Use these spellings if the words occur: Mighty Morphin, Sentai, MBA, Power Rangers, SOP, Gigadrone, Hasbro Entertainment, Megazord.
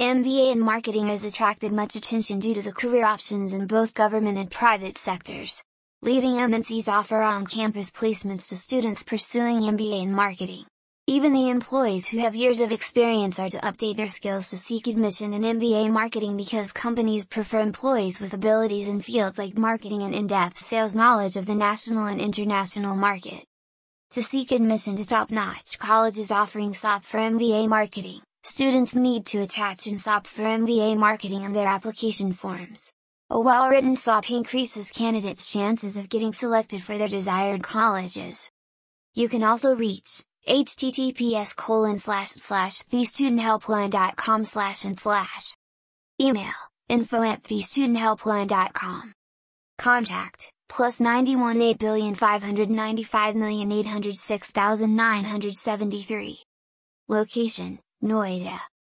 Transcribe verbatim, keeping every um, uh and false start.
M B A in marketing has attracted much attention due to the career options in both government and private sectors. Leading M N Cs offer on-campus placements to students pursuing M B A in marketing. Even the employees who have years of experience are to update their skills to seek admission in M B A marketing because companies prefer employees with abilities in fields like marketing and in-depth sales knowledge of the national and international market. To seek admission to top-notch colleges offering S O P for M B A marketing, students need to attach an S O P for M B A marketing in their application forms. A well-written S O P increases candidates' chances of getting selected for their desired colleges. You can also reach h t t p s colon slash slash the student helpline dot com slash and slash. Email, info at the student helpline dot com. Contact, plus nine one eight five nine five eight zero six nine seven three. Location, Noida.